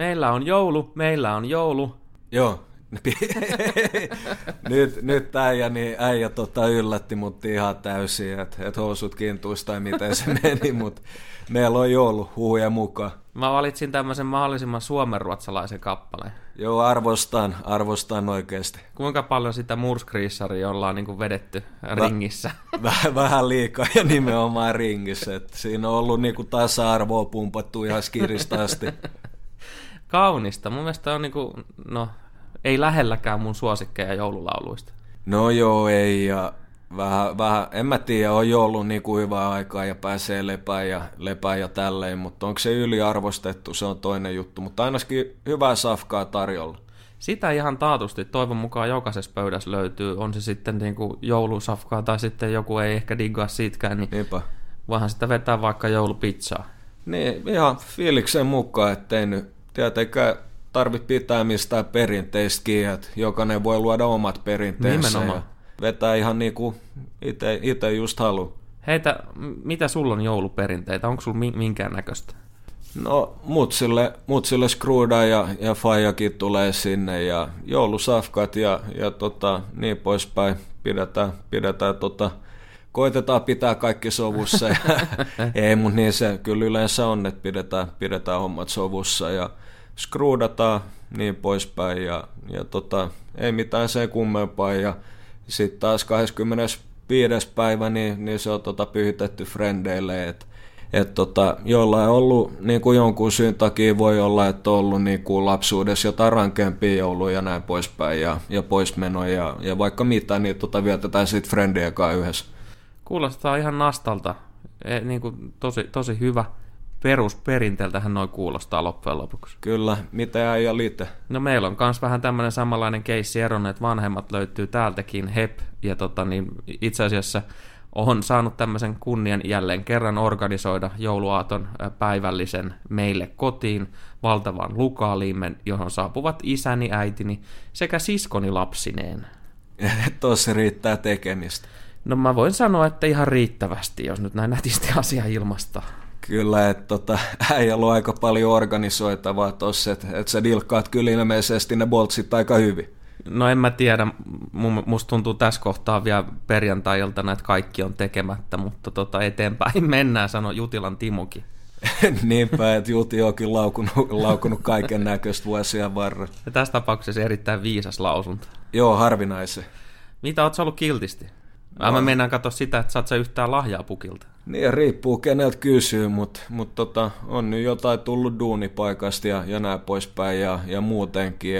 Meillä on joulu. Joo. nyt äijä yllätti mut ihan täysin, että housut kintuisi tai miten se meni, mutta meillä on jouluhuhuja mukaan. Mä valitsin tämmöisen mahdollisimman suomenruotsalaisen kappaleen. Joo, arvostan oikeasti. Kuinka paljon sitä murskriissaria ollaan niin kuin vedetty ringissä? Vähän liikaa ja nimenomaan ringissä. Et siinä on ollut niin kuin tasa-arvoa pumpattu ihan skiristä asti. Kaunista. Mun mielestä on niin kuin, ei lähelläkään mun suosikkeja joululauluista. No joo, ei. Ja vähän, en mä tiedä, on jo ollut niin kuin hyvää aikaa ja pääsee lepään ja tälleen, mutta onko se yliarvostettu, se on toinen juttu. Mutta ainakin hyvää safkaa tarjolla. Sitä ihan taatusti. Toivon mukaan jokaisessa pöydässä löytyy. On se sitten niin kuin joulusafkaa tai sitten joku ei ehkä diggaa siitäkään, niin vähän sitä vetää vaikka joulupizzaa. Niin, ihan fiiliksen mukaan, ettei nyt tietenkään tarvitse pitää mistään perinteistäkin, että jokainen voi luoda omat perinteensä. Nimenomaan. Vetää ihan niin kuin itse just haluaa. Heitä, mitä sulla on jouluperinteitä? Onko sulla minkäännäköistä? No, mutsille skruuda ja faijakin tulee sinne ja joulusafkat ja niin poispäin. Pidetään koitetaan pitää kaikki sovussa. Ei, mutta niin se kyllä yleensä on, että pidetään hommat sovussa ja skruudataan niin poispäin ja ei mitään sen kummempaa. Ja sitten taas 25. päivä, niin se on pyhitetty frendeille, että jollain on ollut niin kuin jonkun syyn takia voi olla, että on ollut niin kuin lapsuudessa jotain rankempia jouluja ja näin poispäin ja poismenoja ja vaikka mitä, niin vietetään sitten frendien kanssa yhdessä. Kuulostaa ihan nastalta, niin kuin tosi hyvä. Perusperinteeltähän noi kuulostaa loppujen lopuksi. Kyllä, mitä ei liitä. No meillä on myös vähän tämmöinen samanlainen keissi eronne, että vanhemmat löytyy täältäkin, hep, ja itse asiassa on saanut tämmöisen kunnian jälleen kerran organisoida jouluaaton päivällisen meille kotiin valtavan lukaaliimen, johon saapuvat isäni, äitini sekä siskoni lapsineen. Tuossa riittää tekemistä. No mä voin sanoa, että ihan riittävästi, jos nyt näin nätisti asia ilmaistaan. Kyllä, että äijä on aika paljon organisoitavaa tossa, että sä dilkkaat kyllä ilmeisesti ne boltsit aika hyvin. No en mä tiedä, musta tuntuu tässä kohtaa vielä perjantai-iltana, että kaikki on tekemättä, mutta eteenpäin mennään, sanoi Jutilan Timokin. Niinpä, että Juti onkin laukunut kaiken näköistä vuosia varrella. Ja tässä tapauksessa erittäin viisas lausunto. Joo, harvinaisen. Mitä, oot sä ollut kiltisti? Mä mennään katsoa sitä, että saat sä yhtään lahjaa pukilta. Niin, riippuu keneltä kysyy, mutta on nyt jotain tullut duunipaikasta ja näin poispäin ja muutenkin.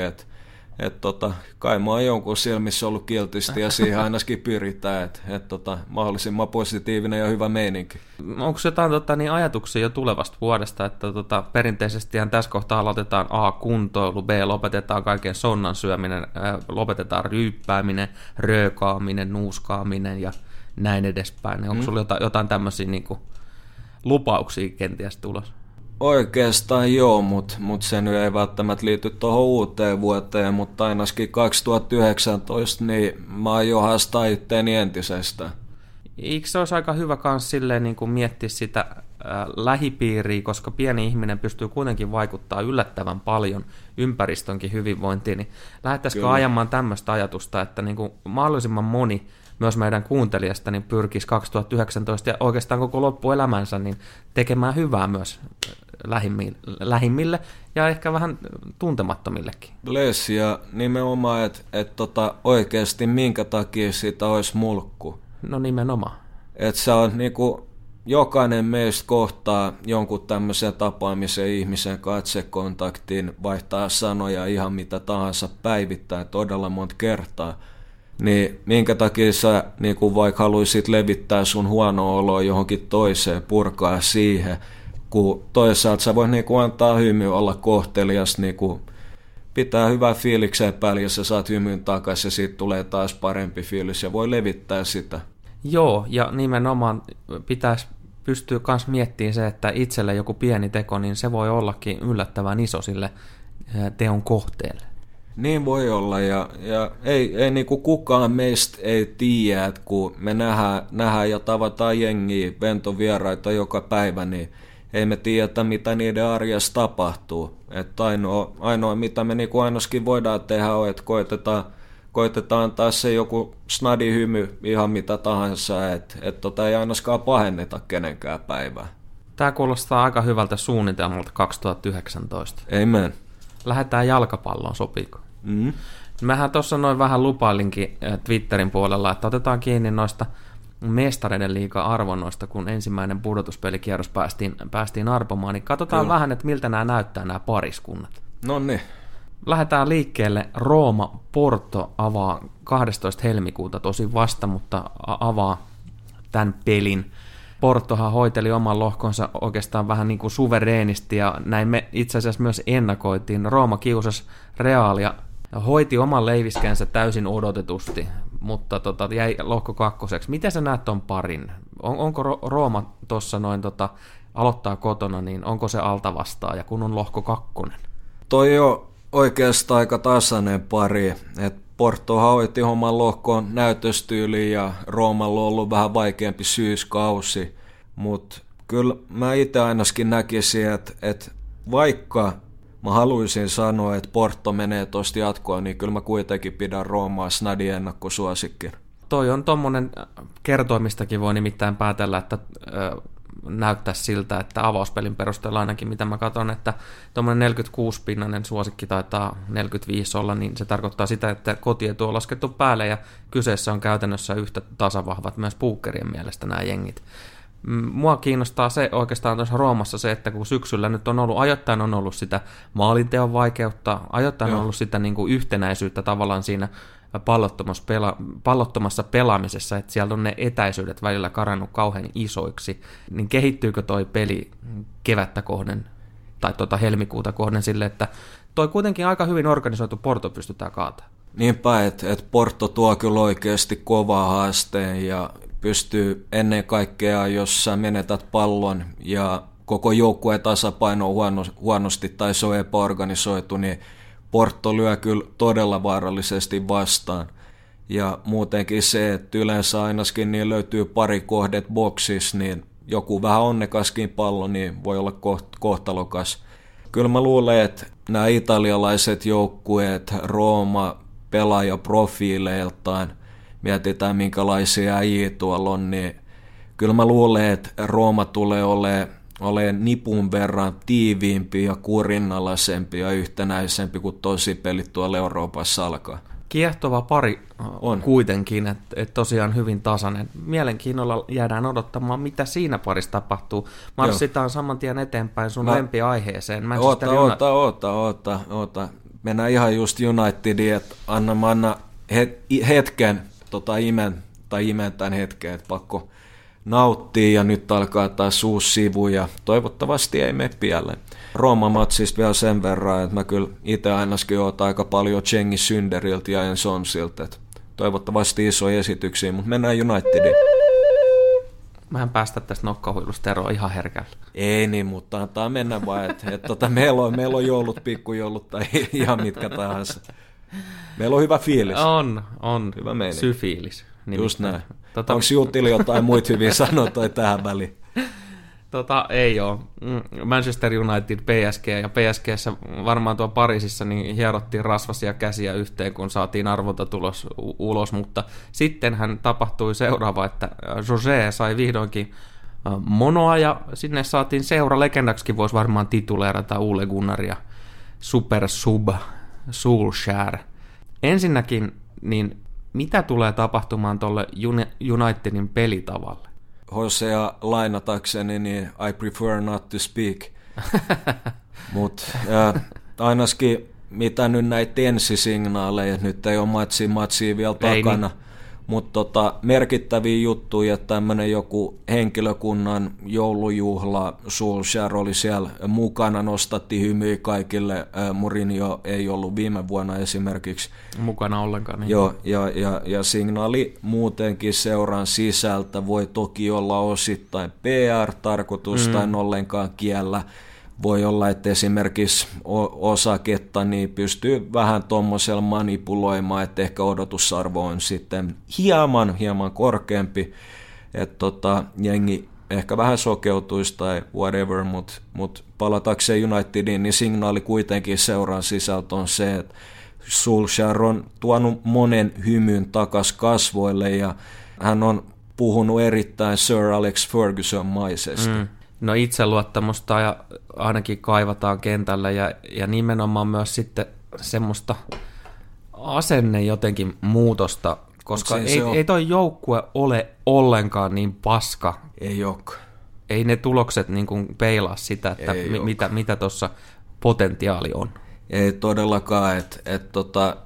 Kai mä oon jonkun silmissä ollut kiltisti ja siihen ainakin pyritään, että mahdollisimman positiivinen ja hyvä meininki. Onko jotain ajatuksia jo tulevasta vuodesta, että perinteisestihän tässä kohtaa aloitetaan A-kuntoilu, B lopetetaan kaiken sonnan syöminen, lopetetaan ryyppääminen, röökaaminen, nuuskaaminen ja näin edespäin. Onko sulla jotain tämmöisiä niinku lupauksia kenties tulossa? Oikeastaan joo, mutta se nyt ei välttämättä liity tuohon uuteen vuoteen, mutta ainakin 2019 niin mä aion haastaa itteeni entisestään. Eikö se olisi aika hyvä myös silleen niin kuin miettiä sitä lähipiiriä, koska pieni ihminen pystyy kuitenkin vaikuttaa yllättävän paljon ympäristönkin hyvinvointiin, niin lähdettäisikö ajamaan tämmöistä ajatusta, että niin kuin mahdollisimman moni myös meidän kuuntelijasta niin pyrkisi 2019 ja oikeastaan koko loppuelämänsä niin tekemään hyvää myös lähimmille ja ehkä vähän tuntemattomillekin. Bless, ja nimenomaan, että oikeasti minkä takia siitä olisi mulkku. No nimenomaan. Että se on niinku jokainen meistä kohtaa jonkun tämmöisen tapaamisen ihmisen katsekontaktin, vaihtaa sanoja ihan mitä tahansa päivittäin todella monta kertaa. Niin minkä takia sä niin kun vaikka haluisit levittää sun huonoa oloa johonkin toiseen, purkaa siihen, kun toisaalta sä voit niin kun antaa hymy, olla kohtelias, niin kun pitää hyvää fiilikseen päälle, jos sä saat hymyn takaisin ja siitä tulee taas parempi fiilis ja voi levittää sitä. Joo, ja nimenomaan pitäisi pystyä myös miettimään se, että itselle joku pieni teko, niin se voi ollakin yllättävän iso sille teon kohteelle. Niin voi olla, ja ei niin kuin kukaan meistä ei tiedä, että kun me nähdään ja tavataan jengiä, ventovieraita joka päivä, niin ei me tiedetä, mitä niiden arjessa tapahtuu. Että ainoa mitä me niin kuin ainoskin voidaan tehdä on, että koitetaan antaa se joku snadi hymy ihan mitä tahansa, että ei ainoskaan pahenneta kenenkään päivää. Tämä kuulostaa aika hyvältä suunnitelmalta 2019. Amen. Lähdetään jalkapalloon, sopiiko? Mm. Mähän tuossa noin vähän lupailinkin Twitterin puolella, että otetaan kiinni noista Mestarien liiga arvonnoista, kun ensimmäinen pudotuspelikierros päästiin arpomaan, niin katsotaan vähän, että miltä nämä näyttää nämä pariskunnat. No niin. Lähdetään liikkeelle. Rooma Porto avaa 12. helmikuuta tosi vasta, mutta avaa tämän pelin. Portohan hoiteli oman lohkonsa oikeastaan vähän niin kuin suvereenisti, ja näin me itse asiassa myös ennakoitiin. Rooma kiusasi Realia, hoiti oman leiviskänsä täysin odotetusti, mutta jäi lohko kakkoseksi. Miten sä näet ton parin? Onko Rooma tuossa noin aloittaa kotona, niin onko se alta vastaaja, kun on lohko kakkonen? Toi on oikeastaan aika tasainen pari. Portohan hoiti homman lohkoon näytöstyyliin ja Roomalla on ollut vähän vaikeampi syyskausi, mutta kyllä mä itse ainakin näkisin, että vaikka mä haluaisin sanoa, että Porto menee tuosta jatkoon, niin kyllä mä kuitenkin pidän Roomaa snadin ennakkosuosikkin. Toi on tommonen, kertoimistakin voi nimittäin päätellä, että näyttää siltä, että avauspelin perusteella ainakin, mitä mä katson, että tuommoinen 46-pinnainen suosikki taitaa 45 olla, niin se tarkoittaa sitä, että kotietu on laskettu päälle ja kyseessä on käytännössä yhtä tasavahvat myös puukkerien mielestä nämä jengit. Mua kiinnostaa se oikeastaan tuossa Roomassa se, että kun syksyllä nyt on ollut, ajoittain on ollut sitä maalinteon vaikeutta, ajoittain on ollut sitä niin kuin yhtenäisyyttä tavallaan siinä pallottomassa pelaamisessa, että siellä on ne etäisyydet välillä karannut kauhean isoiksi, niin kehittyykö toi peli kevättä kohden tai helmikuuta kohden sille, että toi kuitenkin aika hyvin organisoitu Porto pystytään kaatamaan? Niinpä, että Porto tuo kyllä oikeasti kovaa haasteen ja pystyy ennen kaikkea, jos sä menetät pallon ja koko joukkueen tasapaino on huonosti tai se on epäorganisoitu, niin Porto lyö kyllä todella vaarallisesti vastaan. Ja muutenkin se, että yleensä ainakin niin löytyy pari kohdet boksissa, niin joku vähän onnekaskin pallo niin voi olla kohtalokas. Kyllä mä luulen, että nämä italialaiset joukkueet, Rooma, pelaajaprofiileiltaan, mietitään minkälaisia äijä tuolla on, niin kyllä mä luulen, että Rooma tulee olemaan nipun verran tiiviimpi ja kurinnalaisempi ja yhtenäisempi kuin tosipelit tuolla Euroopassa alkaa. Kiehtova pari on kuitenkin, että tosiaan hyvin tasainen. Mielenkiinnolla jäädään odottamaan, mitä siinä parissa tapahtuu. Marssitaan saman tien eteenpäin sun lempiaiheeseen. Oota. Mennään ihan just Unitediin, että anna hetken, imentän hetken, että pakko nauttii ja nyt alkaa taas uusi sivu ja toivottavasti ei mene pieleen. Rooma-matsista vielä sen verran, että mä kyllä itse ainakin ootan aika paljon Cengi Synderiltä ja Ensonsilta. Toivottavasti isoja esityksiä, mutta mennään Unitediin. Mähän päästä tästä nokkahuilusta eroon ihan herkällä. Ei niin, mutta antaa mennä vaan, että meillä on joulut, pikkujoulut tai ihan mitkä tahansa. Meillä on hyvä fiilis. On. Hyvä meini. Syfiilis. Nimittäin. Just näin. Onko Jutille jotain muita hyviä sanoja tähän väliin? Ei ole. Manchester United, PSG ja PSG:ssä varmaan tuo Pariisissa niin hierottiin rasvasia käsiä yhteen, kun saatiin arvontatulos ulos, mutta sittenhän tapahtui seuraava, että Jose sai vihdoinkin monoa ja sinne saatiin seuralegendaksikin voisi varmaan tituleerata Ole Gunnaria Super Sub Solskjaer. Ensinnäkin, niin mitä tulee tapahtumaan tuolle Unitedin pelitavalle? Hosea lainatakseni, niin I prefer not to speak. Mutta ainakin mitä nyt näitä ensisignaaleja, nyt ei ole matsia vielä takana, mutta merkittäviä juttuja, että tämmöinen joku henkilökunnan joulujuhla, Solskjaer oli siellä mukana, nostatti hymyä kaikille, Mourinho ei ollut viime vuonna esimerkiksi mukana ollenkaan. Niin. Joo, ja signaali muutenkin seuran sisältä voi toki olla osittain PR-tarkoitus tai ollenkaan kiellä. Voi olla, että esimerkiksi osaketta niin pystyy vähän tuommoisella manipuloimaan, että ehkä odotusarvo on sitten hieman korkeampi, että jengi ehkä vähän sokeutuisi tai whatever, mutta palatakseen Unitediin, niin signaali kuitenkin seuran sisältö on se, että Solskjaer on tuonut monen hymyn takas kasvoille ja hän on puhunut erittäin Sir Alex Ferguson-maisesti. Mm. No itseluottamusta ja ainakin kaivataan kentällä ja nimenomaan myös sitten semmoista asenne jotenkin muutosta, koska ei toi joukkue ole ollenkaan niin paska. Ei olekaan. Ei ne tulokset niin kuin peilaa sitä, että mitä tuossa potentiaali on. Ei todellakaan.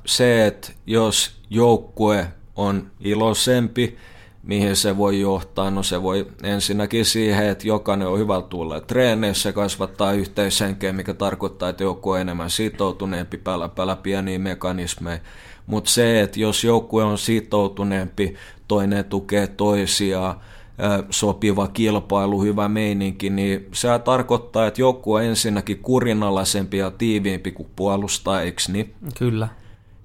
Se, että jos joukkue on iloisempi, mihin se voi johtaa? No se voi ensinnäkin siihen, että jokainen on hyvällä tuulla treeneissä, kasvattaa yhteishenkeä, mikä tarkoittaa, että joukkue on enemmän sitoutuneempi päällä pieniä mekanismeja. Mutta se, että jos joukkue on sitoutuneempi, toinen tukee toisiaan, sopiva kilpailu, hyvä meininki, niin se tarkoittaa, että joukkue on ensinnäkin kurinalaisempi ja tiiviimpi kuin puolustaa, eikö niin? Kyllä.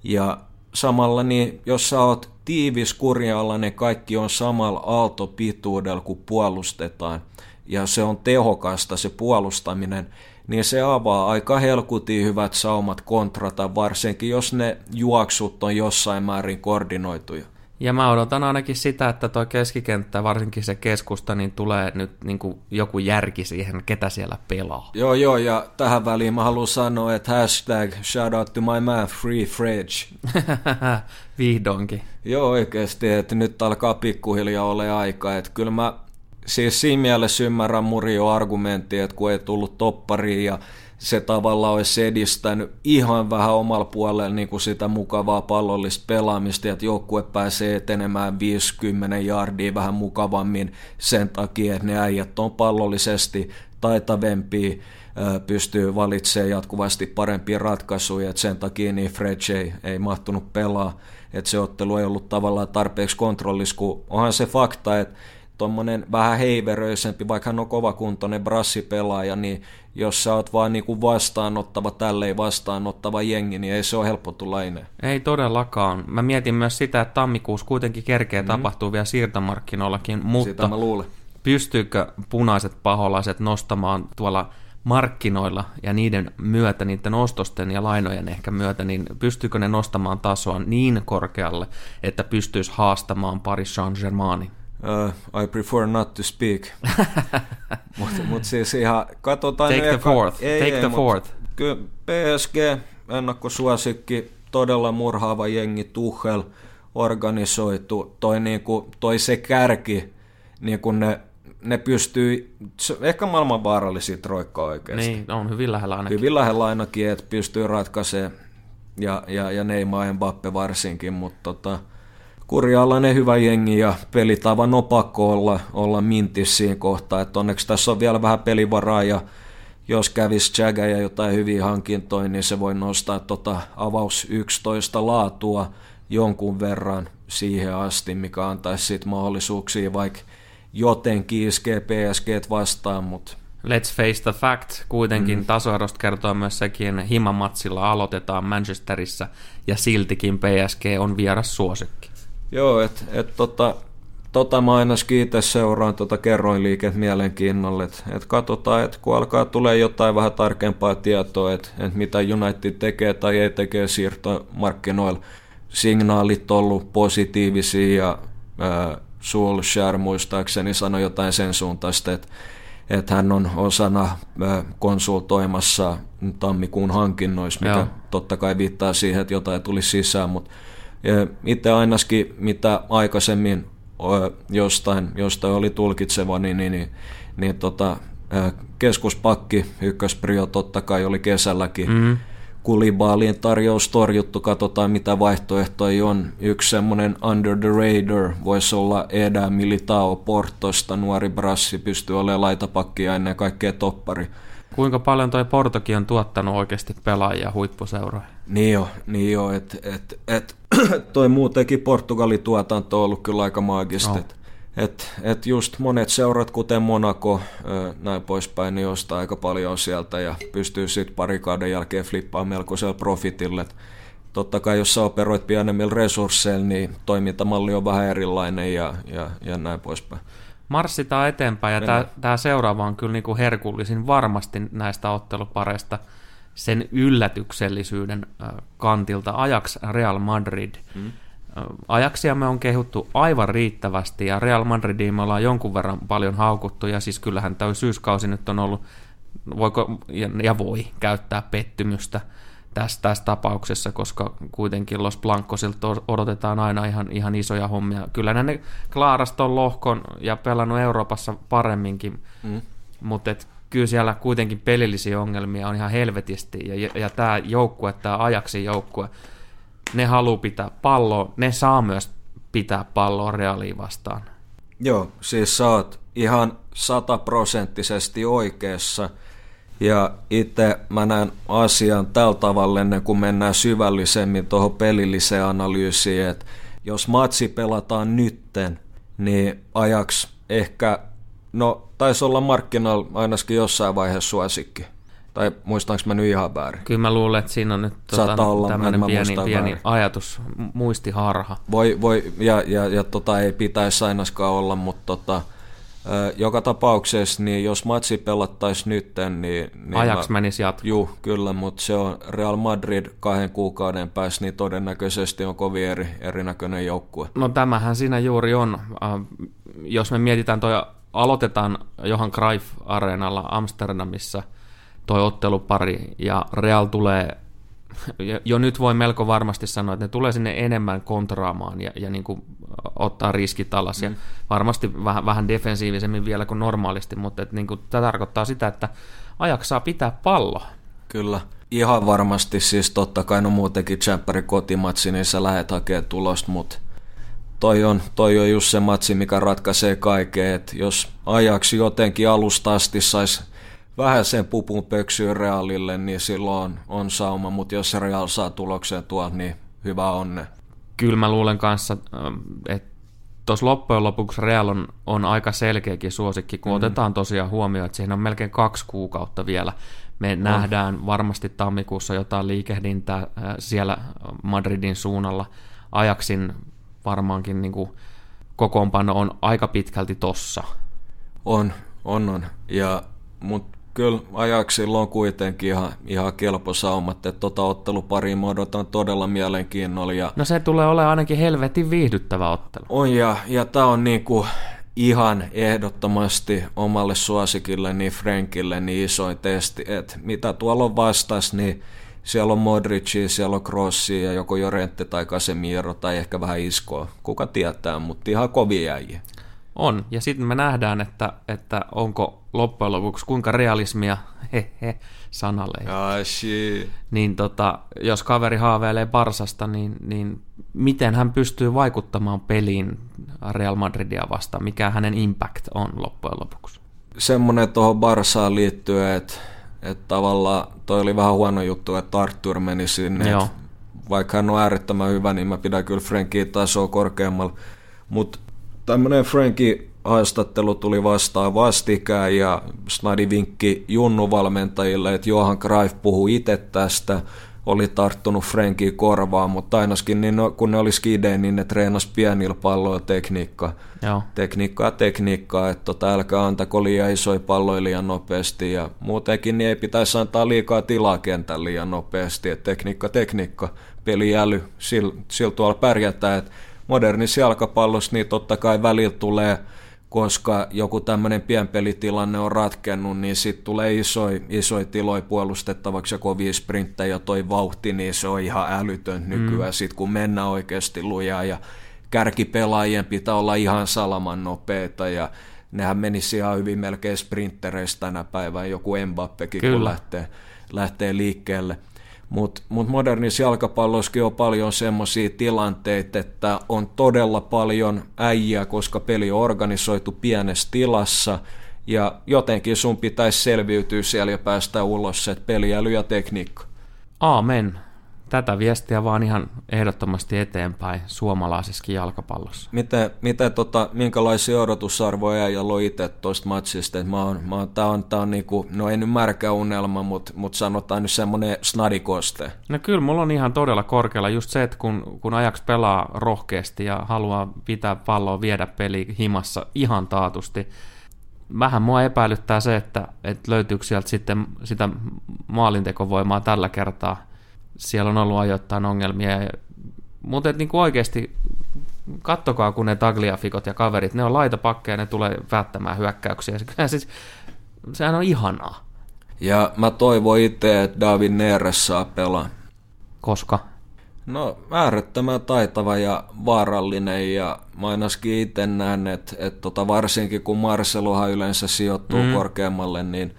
Ja samalla, niin jos sä oot tiivis kurjalla, ne kaikki on samalla aaltopituudella, kun puolustetaan, ja se on tehokasta se puolustaminen, niin se avaa aika helkutin hyvät saumat kontrata, varsinkin jos ne juoksut on jossain määrin koordinoituja. Ja mä odotan ainakin sitä, että toi keskikenttä, varsinkin se keskusta, niin tulee nyt niin kuin joku järki siihen, ketä siellä pelaa. Joo, ja tähän väliin mä haluan sanoa, että hashtag shout out to my man Free Fridge. Vihdoinkin. Joo, oikeasti, että nyt alkaa pikkuhiljaa ole aika. Että kyllä mä siis siinä mielessä ymmärrän Murillo-argumenttia, että kun ei tullut toppariin ja se tavallaan olisi edistänyt ihan vähän omalla puolella niin kuin sitä mukavaa pallollista pelaamista, että joukkue pääsee etenemään 50 jardia vähän mukavammin sen takia, että ne äijät on pallollisesti taitavempia, pystyy valitsemaan jatkuvasti parempia ratkaisuja, että sen takia niin Fred ei mahtunut pelaa, että se ottelu ei ollut tavallaan tarpeeksi kontrollissa, kun onhan se fakta, että tuommoinen vähän heiveröisempi, vaikka hän on kovakuntoinen brassipelaaja, niin jos sä oot vaan niinku vastaanottava, tälleen vastaanottava jengi, niin ei se ole helppo tulla enää. Ei todellakaan. Mä mietin myös sitä, että tammikuussa kuitenkin kerkeä tapahtuu vielä siirtomarkkinoillakin, mutta pystyykö punaiset paholaiset nostamaan tuolla markkinoilla ja niiden myötä, niiden ostosten ja lainojen ehkä myötä, niin pystyykö ne nostamaan tasoa niin korkealle, että pystyisi haastamaan Paris Saint-Germainin? I prefer not to speak. Mut siis ihan katsotaan. Take the fourth. Kyllä PSG, ennakkosuosikki, todella murhaava jengi, Tuchel, organisoitu. Toi se kärki, niinku ne pystyy, ehkä maailman vaarallisia troikkaa oikeasti. Niin, on hyvin lähellä ainakin. Hyvin lähellä ainakin, että pystyy ratkaisemaan, ja Neymar ja Mbappe varsinkin, mutta kurjaalainen hyvä jengi ja pelitavan opakko olla mintissä siinä kohtaa, että onneksi tässä on vielä vähän pelivaraa ja jos kävisi Jaga ja jotain hyviä hankintoja, niin se voi nostaa avaus 11 laatua jonkun verran siihen asti, mikä antaisi sit mahdollisuuksia vaikka jotenkin iskee PSG:t vastaan, mutta let's face the fact, kuitenkin tasoerosta kertoo myös sekin, himamatsilla aloitetaan Manchesterissa ja siltikin PSG on vieras suosikki. Joo, että mä ainakin itse seuraan kerroinliiket mielenkiinnolle, että katsotaan, että kun alkaa tulee jotain vähän tarkempaa tietoa, että mitä United tekee tai ei tekee siirtomarkkinoilla, signaalit on ollut positiivisia ja Solskjaer muistaakseni sanoi jotain sen suuntaista, että hän on osana konsultoimassa tammikuun hankinnoissa, mikä totta kai viittaa siihen, että jotain tuli sisään, mutta itse ainakin, mitä aikaisemmin jostain oli tulkitseva, niin keskuspakki, ykkösprio totta kai oli kesälläkin. Kulibaalien tarjous torjuttu, katsotaan mitä vaihtoehtoja on. Yksi semmoinen under the radar voisi olla Eda Militao Portosta, nuori brassi, pystyy olemaan laitapakki ja ennen kaikkea toppari. Kuinka paljon toi Portokin on tuottanut oikeasti pelaajia huippuseuroja? Niin joo, toi muutenkin Portugalin tuotanto on ollut kyllä aika maagista. No. Et just monet seurat, kuten Monaco, näin poispäin, niin ostaa aika paljon sieltä ja pystyy sitten pari kauden jälkeen flippaamaan melkoisella profitille. Totta kai jos sä operoit pienemmillä resursseilla, niin toimintamalli on vähän erilainen ja näin poispäin. marssitaan eteenpäin, ja tämä seuraava on kyllä niinku herkullisin varmasti näistä ottelupareista sen yllätyksellisyyden kantilta. Ajax Real Madrid. Ajaxia me on kehuttu aivan riittävästi, ja Real Madridiin me ollaan jonkun verran paljon haukuttu, ja siis kyllähän tämä syyskausi nyt on ollut, voi käyttää pettymystä tässä tapauksessa, koska kuitenkin Los Blancosilta odotetaan aina ihan isoja hommia. Kyllä ne klaarasta on lohkon ja pelannut Euroopassa paremminkin, mutta kyllä siellä kuitenkin pelillisiä ongelmia on ihan helvetisti, ja tämä joukkue, tämä Ajaxin joukkue, ne haluaa pitää palloa, ne saa myös pitää palloa Realiin vastaan. Joo, siis sä oot ihan 100% oikeassa, ja itse mä näen asian tällä tavalla ennen kuin mennään syvällisemmin tuohon pelilliseen analyysiin, että jos matsi pelataan nytten, niin Ajax ehkä, taisi olla markkinalla ainakin jossain vaiheessa suosikki. Tai muistaanko mä nyt ihan väärin? Kyllä mä luulen, että siinä on nyt tämmöinen pieni ajatus, muistiharha. Voi, ei pitäisi ainakaan olla, mutta joka tapauksessa, niin jos matsi pelattaisi nytten, niin Ajax menisi jatkoon. Juu, kyllä, mutta se on Real Madrid 2 kuukauden päässä, niin todennäköisesti on kovin erinäköinen joukkue. No tämähän siinä juuri on. Jos me mietitään aloitetaan Johan Cruyff-areenalla Amsterdamissa, toi ottelupari, ja Real tulee, jo nyt voi melko varmasti sanoa, että ne tulee sinne enemmän kontraamaan ja niin kuin ottaa riskit alas, ja varmasti vähän defensiivisemmin vielä kuin normaalisti, mutta niin kuin, tämä tarkoittaa sitä, että Ajax saa pitää palloa. Kyllä, ihan varmasti, siis totta kai, muutenkin tsemppäri kotimatsi, niin sä lähet hakemaan tulosta, mutta toi on just se matsi, mikä ratkaisee kaiken, että jos Ajax jotenkin alusta asti saisi vähän sen pupun pöksyyn Realille, niin silloin on sauma, mutta jos Real saa tulokseen niin hyvä onne. Kyllä mä luulen kanssa, että tuossa loppujen lopuksi Real on aika selkeäkin suosikki, kun otetaan tosiaan huomioon, että siihen on melkein 2 kuukautta vielä. Me nähdään varmasti tammikuussa jotain liikehdintää siellä Madridin suunnalla. Ajaxin varmaankin niin kuin kokoonpano on aika pitkälti tossa. On. Mutta kyllä Ajaxilla on kuitenkin ihan kelpo saumat, että otteluparia mä odotan todella mielenkiinnolla. No se tulee olemaan ainakin helvetin viihdyttävä ottelu. On, ja tää on niinku ihan ehdottomasti omalle suosikille, niin Frenkille, niin isoin testi, että mitä tuolla on vastas, niin siellä on Modricia, siellä on Crossia ja joko Llorente tai Casemiro tai ehkä vähän iskoa, kuka tietää, mutta ihan kovia jäjiä. On, ja sitten me nähdään, että onko loppujen lopuksi kuinka realismia sanalle. Niin jos kaveri haaveilee Barsasta, niin miten hän pystyy vaikuttamaan peliin Real Madridia vastaan? Mikä hänen impact on loppujen lopuksi? Semmoinen tuohon Barsaan liittyen, että tavallaan toi oli vähän huono juttu, että Arthur meni sinne. Vaikka hän on äärettömän hyvä, niin mä pidän kyllä Frenkiä tasoa korkeammalla, mutta tämmöinen Frankin haastattelu tuli vastaan vastikään, ja Snadi vinkki junnuvalmentajille, että Johan Cruyff puhui itse tästä, oli tarttunut Frankin korvaan, mutta ainakin niin kun ne oli skidejä, niin ne treenasi pienillä palloilla tekniikkaa, että älkää antako liian isoja palloja liian nopeasti, ja muutenkin niin ei pitäisi antaa liikaa tilaa kentän liian nopeasti, että tekniikka, peliäly, sillä tuolla pärjätään, että modernissa jalkapallossa niin totta kai välillä tulee, koska joku tämmöinen pienpelitilanne on ratkennut, niin sitten tulee isoja tiloja puolustettavaksi ja kovia sprinttejä, ja toi vauhti, niin se on ihan älytön nykyään, sitten kun mennään oikeasti lujaa, ja kärkipelaajien pitää olla ihan salaman nopeita, ja nehän menisi ihan hyvin melkein sprinttereistä tänä päivänä, joku Mbappekin kun lähtee liikkeelle. Mut modernissa jalkapallossakin on paljon semmoisia tilanteita, että on todella paljon äijää, koska peli on organisoitu pienessä tilassa, ja jotenkin sun pitäisi selviytyä siellä ja päästä ulos, että peliäly ja tekniikka. Aamen. tätä viestiä vaan ihan ehdottomasti eteenpäin suomalaisessakin jalkapallossa. Minkälaisia odotusarvoja ajalla on itse tuosta matsista? Tämä on niinku, no ei nyt märkä unelma, mutta sanotaan nyt semmoinen snadikoste. No kyllä, mulla on ihan todella korkealla just se, että kun Ajax pelaa rohkeasti ja haluaa pitää palloa, viedä peli himassa ihan taatusti, vähän mua epäilyttää se, että löytyykö sieltä sitten sitä maalintekovoimaa tällä kertaa. Siellä on ollut ajoittain ongelmia, mutta niin oikeasti kattokaa, kun ne tagliafikot ja kaverit, ne on laitapakkeja, ne tulee välttämään hyökkäyksiä. Sehän on ihanaa. Ja mä toivon itse, että David Neres saa pelaa. Koska? No äärettömän taitava ja vaarallinen, ja mä ainakin itse näen, että varsinkin kun Marcelohan yleensä sijoittuu korkeammalle, niin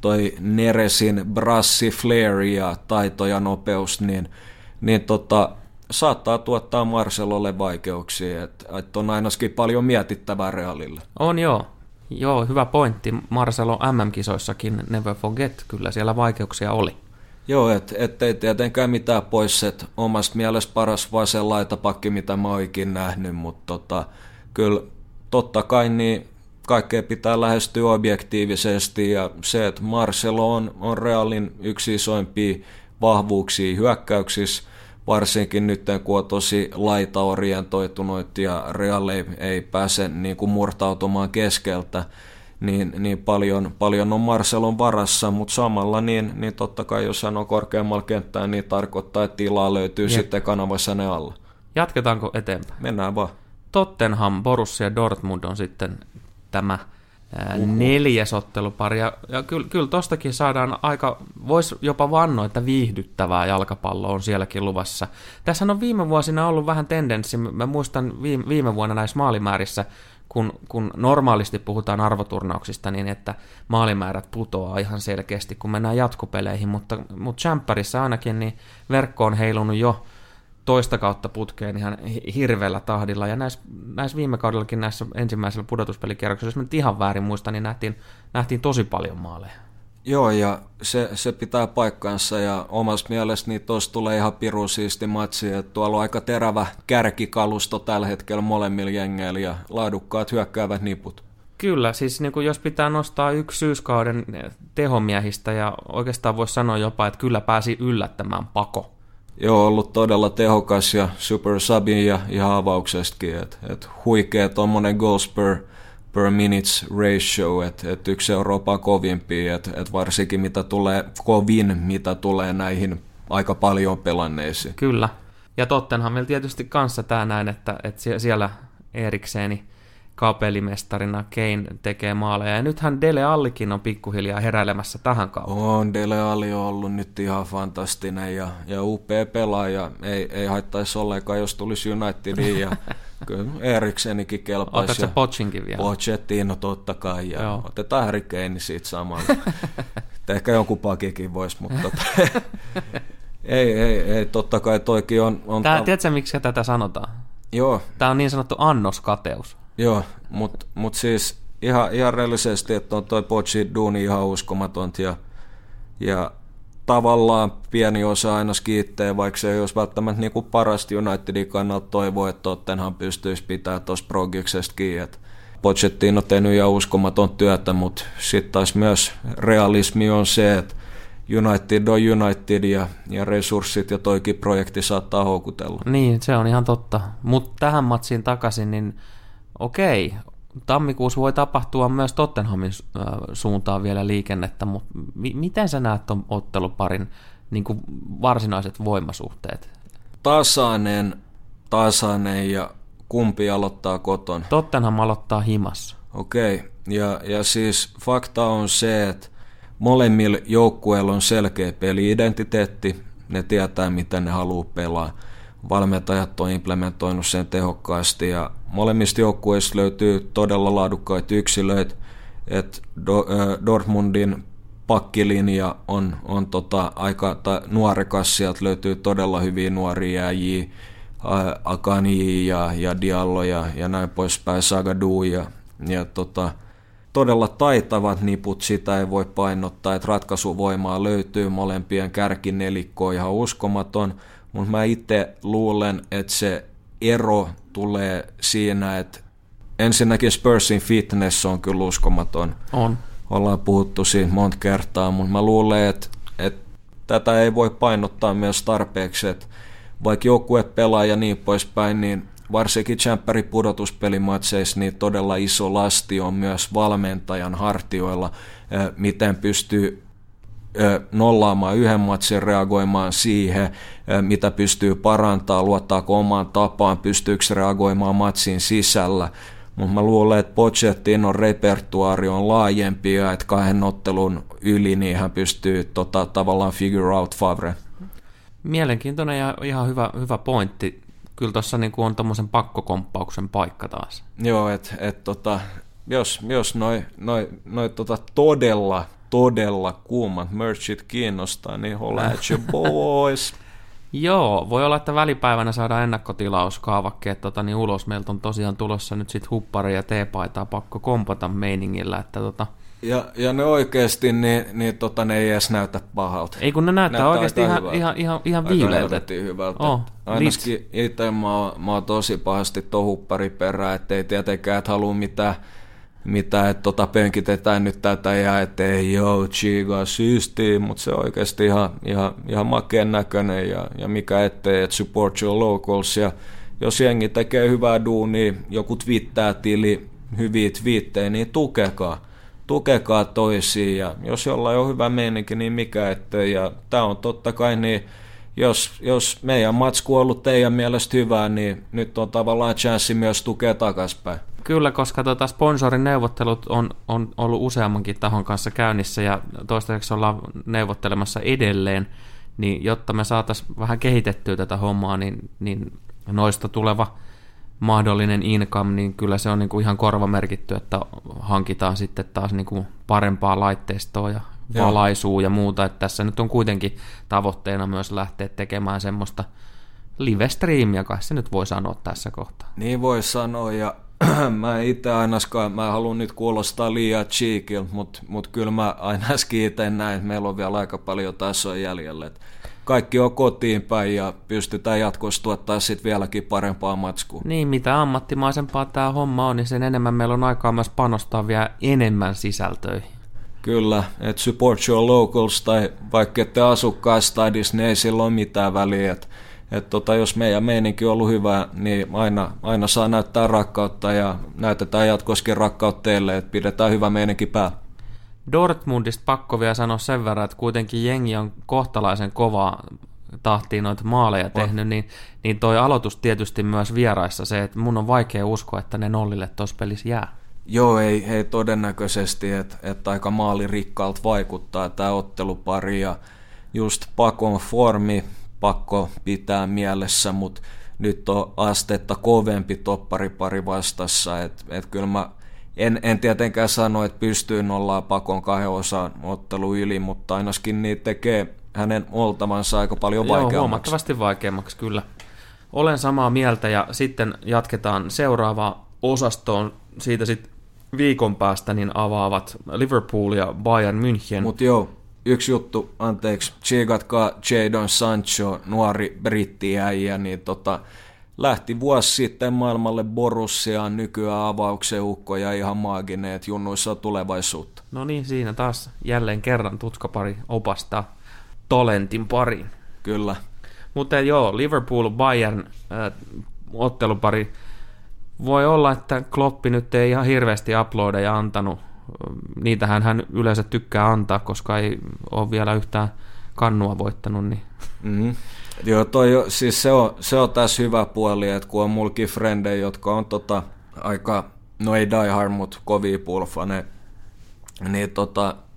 toi Neresin brassi, flair ja taito ja nopeus, niin saattaa tuottaa Marcelolle vaikeuksia. Et on ainakin paljon mietittävää Realille. On joo. Joo, hyvä pointti. Marcelo MM-kisoissakin never forget, kyllä siellä vaikeuksia oli. Joo, ettei tietenkään mitään pois, että omasta mielestä paras vasen laitapakki, mitä mä oon ikin nähnyt, mutta kyllä totta kai niin kaikkea pitää lähestyä objektiivisesti, ja se, että Marcelo on Realin yksi isoimpia vahvuuksia hyökkäyksissä, varsinkin nyt kun on tosi laitaorientoituneet ja Real ei pääse niin kuin murtautumaan keskeltä, niin paljon on Marcelon varassa, mutta samalla niin totta kai jos hän on korkeammalla kenttään, niin tarkoittaa, että tilaa löytyy sitten kanavassa ne alla. Jatketaanko eteenpäin? Mennään vaan. Tottenham, Borussia Dortmund on sitten tämä neljäs ottelupari, ja kyllä tostakin saadaan aika, voisi jopa vannoa, että viihdyttävää jalkapalloa on sielläkin luvassa. Tässä on viime vuosina ollut vähän tendenssi, mä muistan viime vuonna näissä maalimäärissä, kun normaalisti puhutaan arvoturnauksista, niin että maalimäärät putoaa ihan selkeästi, kun mennään jatkopeleihin, mutta Champerissa ainakin niin verkko on heilunut jo toista kautta putkeen ihan hirveällä tahdilla, ja näissä viime kaudellakin näissä ensimmäisellä pudotuspelikierroksella, jos mä nyt ihan väärin muistan, niin nähtiin tosi paljon maaleja. Joo, ja se pitää paikkansa, ja omassa mielestäni niin tuossa tulee ihan pirun siisti matsi, että tuolla on aika terävä kärkikalusto tällä hetkellä molemmilla jengeillä, ja laadukkaat hyökkäävät niput. Kyllä, siis niin jos pitää nostaa yksi syyskauden tehomiehistä, ja oikeastaan voisi sanoa jopa, että kyllä pääsi yllättämään Pako. Joo, ollut todella tehokas ja super subin ja ihan avauksestakin, että huikea tuommoinen goals per minutes ratio, että yksi Euroopan kovimpia, että varsinkin mitä tulee näihin aika paljon pelanneisiin. Kyllä, ja Tottenhamilla tietysti kanssa tämä näin, että siellä Erikseeni kapelimestarina Kane tekee maaleja, ja nythän Dele Allikin on pikkuhiljaa heräilemässä tähän kauteen. On, Dele Alli on ollut nyt ihan fantastinen ja upea pelaaja, ei haittaisi ollenkaan, jos tulisi Unitediin, ja kyllä Eriksenikin kelpaisi. Otatko se Pochinkin vielä? Pochettino totta kai, ja joo. Otetaan Harry Kane siitä samalla. Ehkä jonkun pakikin voisi, mutta ei, totta kai toikin on... Tiedätkö, miksi tätä sanotaan? Joo. Tämä on niin sanottu annoskateus. Joo, mut siis ihan reellisesti, että on toi Pochin duuni ihan uskomatonta, ja tavallaan pieni osa aina skiittää, vaikka se ei olisi välttämättä niin kuin parasti Unitedin kannalta toivoa, että Tottenham pystyisi pitämään tuossa progiksestakin, että Pochettino on tehnyt ihan uskomaton työtä, mutta sitten taas myös realismi on se, että United on United, ja resurssit ja toikin projekti saattaa houkutella. Niin, se on ihan totta, mutta tähän matsiin takaisin, niin okei, tammikuussa voi tapahtua myös Tottenhamin suuntaan vielä liikennettä, mutta miten sä näet ton otteluparin niin kuin varsinaiset voimasuhteet? Tasainen, ja kumpi aloittaa kotona? Tottenham aloittaa himassa. Okei, ja siis fakta on se, että molemmilla joukkueilla on selkeä peli-identiteetti, ne tietää mitä ne haluaa pelaa. Valmentajat on implementoinut sen tehokkaasti, ja molemmista joukkueista löytyy todella laadukkaita yksilöitä, että Dortmundin pakkilinja on aika nuorekas, sieltä löytyy todella hyviä nuoria jääjiä, Akani ja Diallo ja näin poispäin, Sagadu ja todella taitavat niput, sitä ei voi painottaa, että ratkaisuvoimaa löytyy molempien kärkinelikkoon ihan uskomaton, mutta mä itse luulen, että se ero tulee siinä, että ensinnäkin Spursin fitness on kyllä uskomaton. On. Ollaan puhuttu siitä monta kertaa, mutta mä luulen, että tätä ei voi painottaa myös tarpeeksi, että vaikka joukkue pelaa ja niin poispäin, niin varsinkin tsemppäri pudotuspelimatseissa niin todella iso lasti on myös valmentajan hartioilla, miten pystyy nollaamaan yhden matsin, reagoimaan siihen, mitä pystyy parantamaan, luottaako omaan tapaan, pystyykö reagoimaan matsin sisällä. Mutta mä luulen, että Pochettinon repertuaari on laajempi ja että 2 ottelun yli niin hän pystyy tavallaan figure out Favre. Mielenkiintoinen ja ihan hyvä pointti. Kyllä tuossa niinku on tommosen pakkokomppauksen paikka taas. Joo, että jos noi todella kuumat merchit kiinnostaa, niin holla at your boys. Joo, voi olla, että välipäivänä saadaan ennakkotilauskaavakkeet niin ulos. Meiltä on tosiaan tulossa nyt sitten huppari ja teepaitaa pakko kompata meiningillä. Että Ja ne oikeasti niin ne ei edes näytä pahalta. Ei kun ne näyttää oikeasti ihan viileiltä. Oh, ainakin itse mä oon tosi pahasti tuon huppari perään, ettei tietenkään et halua mitään että pönkitetään nyt tätä ja ettei joo, chiga syystii, mutta se on oikeasti ihan makeen näköinen ja mikä ettei, että support your locals ja jos jengi tekee hyvää duunia, joku twiittää tili, hyviä twiittejä, niin tukekaa toisiin ja jos jollain on hyvä meininki, niin mikä ettei. Ja tämä on totta kai niin, jos meidän matsku on ollut teidän mielestä hyvää, niin nyt on tavallaan chanssi myös tukea takaspäin. Kyllä, koska sponsorineuvottelut on ollut useammankin tahon kanssa käynnissä ja toistaiseksi ollaan neuvottelemassa edelleen, niin jotta me saataisiin vähän kehitettyä tätä hommaa, niin noista tuleva mahdollinen income, niin kyllä se on niin kuin ihan korvamerkitty, että hankitaan sitten taas niin kuin parempaa laitteistoa ja valaisua ja muuta. Että tässä nyt on kuitenkin tavoitteena myös lähteä tekemään semmoista live-streamia, kai se nyt voi sanoa tässä kohtaa. Niin voi sanoa, ja mä itse ainakaan, mä haluan nyt kuulostaa liian cheekiltä, mutta kyllä mä ainakin itse näin, että meillä on vielä aika paljon tasoja jäljellä. Kaikki on kotiin päin ja pystytään jatkossa tuottaa sitten vieläkin parempaa matskua. Niin, mitä ammattimaisempaa tämä homma on, niin sen enemmän meillä on aikaa myös panostaa vielä enemmän sisältöihin. Kyllä, että support your locals tai vaikka ette asukkaan stadissa, niin ei sillä ole mitään väliä. Jos meidän meininki on ollut hyvä, niin aina saa näyttää rakkautta ja näytetään jatkossakin rakkautta teille, että pidetään hyvä meininki päällä. Dortmundista pakko vielä sanoa sen verran, että kuitenkin jengi on kohtalaisen kovaa tahtiin noita maaleja tehnyt, niin toi aloitus tietysti myös vieraissa se, että mun on vaikea uskoa, että ne nollille tuossa pelissä jää. Joo, ei todennäköisesti, että aika maalirikkaalta vaikuttaa tämä ottelupari ja just Pakon formi pakko pitää mielessä, mutta nyt on astetta kovempi topparipari vastassa, että kyllä mä En tietenkään sano, että pystyy nollaan Pakon 2 osan ottelu yli, mutta ainakin niin tekee hänen oltavansa aika paljon vaikeammaksi. Joo, huomattavasti vaikeammaksi, kyllä. Olen samaa mieltä ja sitten jatketaan seuraavaan osastoon. Siitä sitten viikon päästä niin avaavat Liverpool ja Bayern München. Mutta joo, yksi juttu, anteeksi, tsiikatkaa Jadon Sancho, nuori brittiäijä, niin lähti vuosi sitten maailmalle Borussiaan, nykyään avauksen ukko ja ihan maaginen, että junnuissa on tulevaisuutta. No niin, siinä taas jälleen kerran tutkapari opastaa talentin pariin. Kyllä. Mutta joo, Liverpool-Bayern ottelupari. Voi olla, että Kloppi nyt ei ihan hirveästi uploadeja antanut. Niitähän hän yleensä tykkää antaa, koska ei ole vielä yhtään kannua voittanut. Niin. Mm-hmm. Joo, siis se on tässä hyvä puoli, että kun on mulki frendejä, jotka on aika, no ei die hard, mutta kovia pulfaneja, niin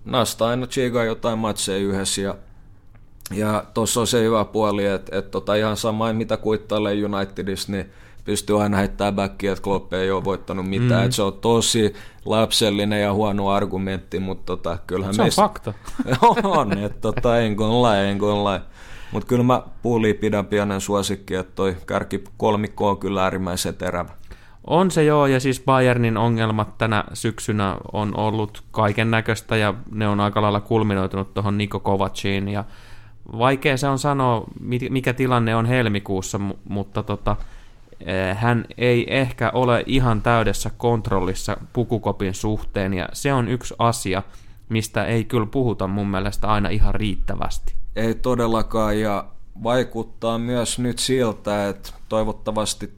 nastaa aina chigaa jotain matseja yhdessä ja tuossa on se hyvä puoli, että ihan sama mitä kuittailee Unitedissa, niin pystyy aina heittämään backia, että Klopp ei ole voittanut mitään. Mm. Se on tosi lapsellinen ja huono argumentti, mutta kyllähän se on fakta. On, että en kun lai. Mutta kyllä mä pullia pidän pienen suosikki, että toi kärkikolmikko on kyllä äärimmäisen terävä. On se joo, ja siis Bayernin ongelmat tänä syksynä on ollut kaiken näköistä, ja ne on aika lailla kulminoitunut tuohon Niko Kovaciin, ja vaikea se on sanoa, mikä tilanne on helmikuussa, mutta hän ei ehkä ole ihan täydessä kontrollissa pukukopin suhteen, ja se on yksi asia, mistä ei kyllä puhuta mun mielestä aina ihan riittävästi. Ei todellakaan, ja vaikuttaa myös nyt siltä, että toivottavasti,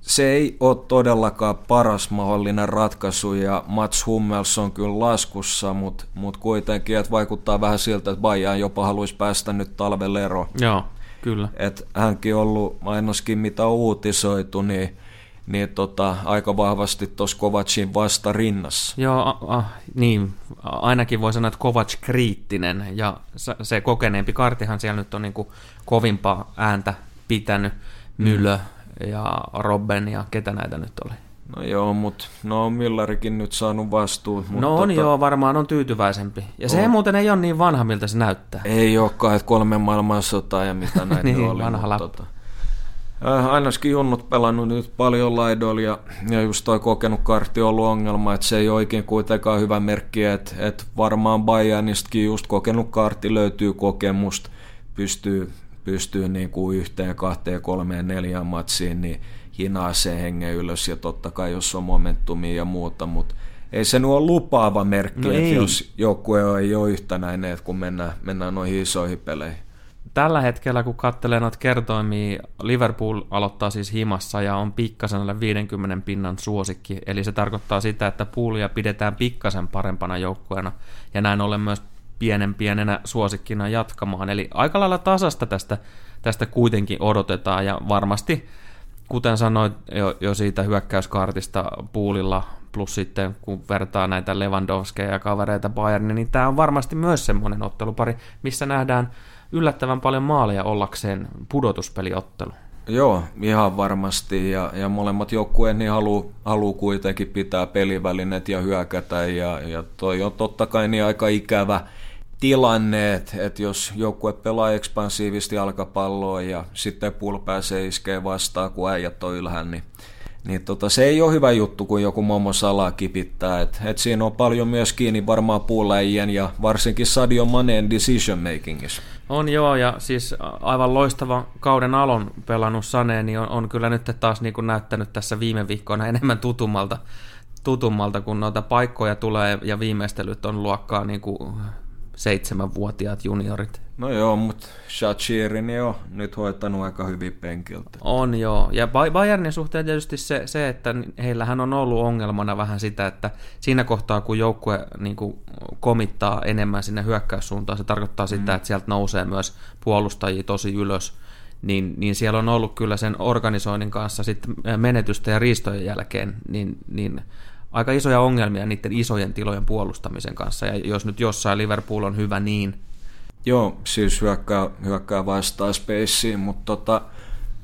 se ei ole todellakaan paras mahdollinen ratkaisu, ja Mats Hummels on kyllä laskussa, mutta kuitenkin että vaikuttaa vähän siltä, että Bayern jopa haluaisi päästä nyt talvelle eroon. Joo, kyllä. Et hänkin on ollut ainakin mitä on uutisoitu, niin aika vahvasti tuossa Kovacin vasta rinnassa. Joo, niin, ainakin voi sanoa, että Kovac kriittinen, ja se kokeneempi kartihan siellä nyt on niin kuin kovimpaa ääntä pitänyt, Mylö ja Robben ja ketä näitä nyt oli. No joo, mutta Millerikin nyt saanut vastuun. No on joo, varmaan on tyytyväisempi. Ja se muuten ei ole niin vanha, miltä se näyttää. Ei olekaan, että 3 maailmansotaa ja mitä näitä niin, oli. Vanha lappu. Ainakin junnut pelannut nyt paljon laidoilla ja just toi kokenut kartti on ollut ongelma, että se ei oikein kuitenkaan hyvä merkki, että varmaan Bayernistakin just kokenut kartti löytyy kokemusta, pystyy niin kuin 1, 2, 3, 4 matsiin, niin hinaa se hengen ylös ja totta kai jos on momentumia ja muuta, mutta ei se ole lupaava merkki, no että jos joukkue ei ole yhtenäinen, että kun mennään noihin isoihin peleihin. Tällä hetkellä kun katselee noita kertoimia, Liverpool aloittaa siis himassa ja on pikkasen alle 50 pinnan suosikki, eli se tarkoittaa sitä, että Poolia pidetään pikkasen parempana joukkueena ja näin ollen myös pienenä suosikkina jatkamaan. Eli aika lailla tasasta tästä kuitenkin odotetaan, ja varmasti, kuten sanoit jo siitä hyökkäyskartista Poolilla, plus sitten kun vertaa näitä Lewandowskeja ja kavereita Bayernin, niin tämä on varmasti myös semmoinen ottelupari, missä nähdään yllättävän paljon maaleja ollakseen pudotuspeliottelu. Joo, ihan varmasti, ja molemmat joukkueet niin haluaa kuitenkin pitää pelivälineet ja hyökätä, ja toi on totta kai niin aika ikävä tilanne, että jos joukkue pelaa ekspansiivisesti jalkapalloa ja sitten pulpääsee iskee vastaan, kun äijät on ylhään, niin se ei ole hyvä juttu, kun joku Momo Salaa kipittää. Et siinä on paljon myös kiinni varmaan puuläjien ja varsinkin Sadio Maneen decision makingissa. On joo, ja siis aivan loistava kauden alun pelannut Sané, niin on kyllä nyt taas niin kuin näyttänyt tässä viime viikkoina enemmän tutummalta, kun noita paikkoja tulee ja viimeistelyt on luokkaa niin kuin 7-vuotiaat juniorit. No joo, mutta Shaqiri niin on nyt hoitanut aika hyvin penkiltä. On joo, ja Bayernin suhteen tietysti se, että heillähän on ollut ongelmana vähän sitä, että siinä kohtaa kun joukkue niin kuin komittaa enemmän sinne hyökkäyssuuntaan, se tarkoittaa sitä, että sieltä nousee myös puolustajia tosi ylös, niin siellä on ollut kyllä sen organisoinnin kanssa sitten menetystä ja riistojen jälkeen, niin aika isoja ongelmia niiden isojen tilojen puolustamisen kanssa, ja jos nyt jossain Liverpool on hyvä, niin... Joo, siis hyökkää vastaan spaceen, mutta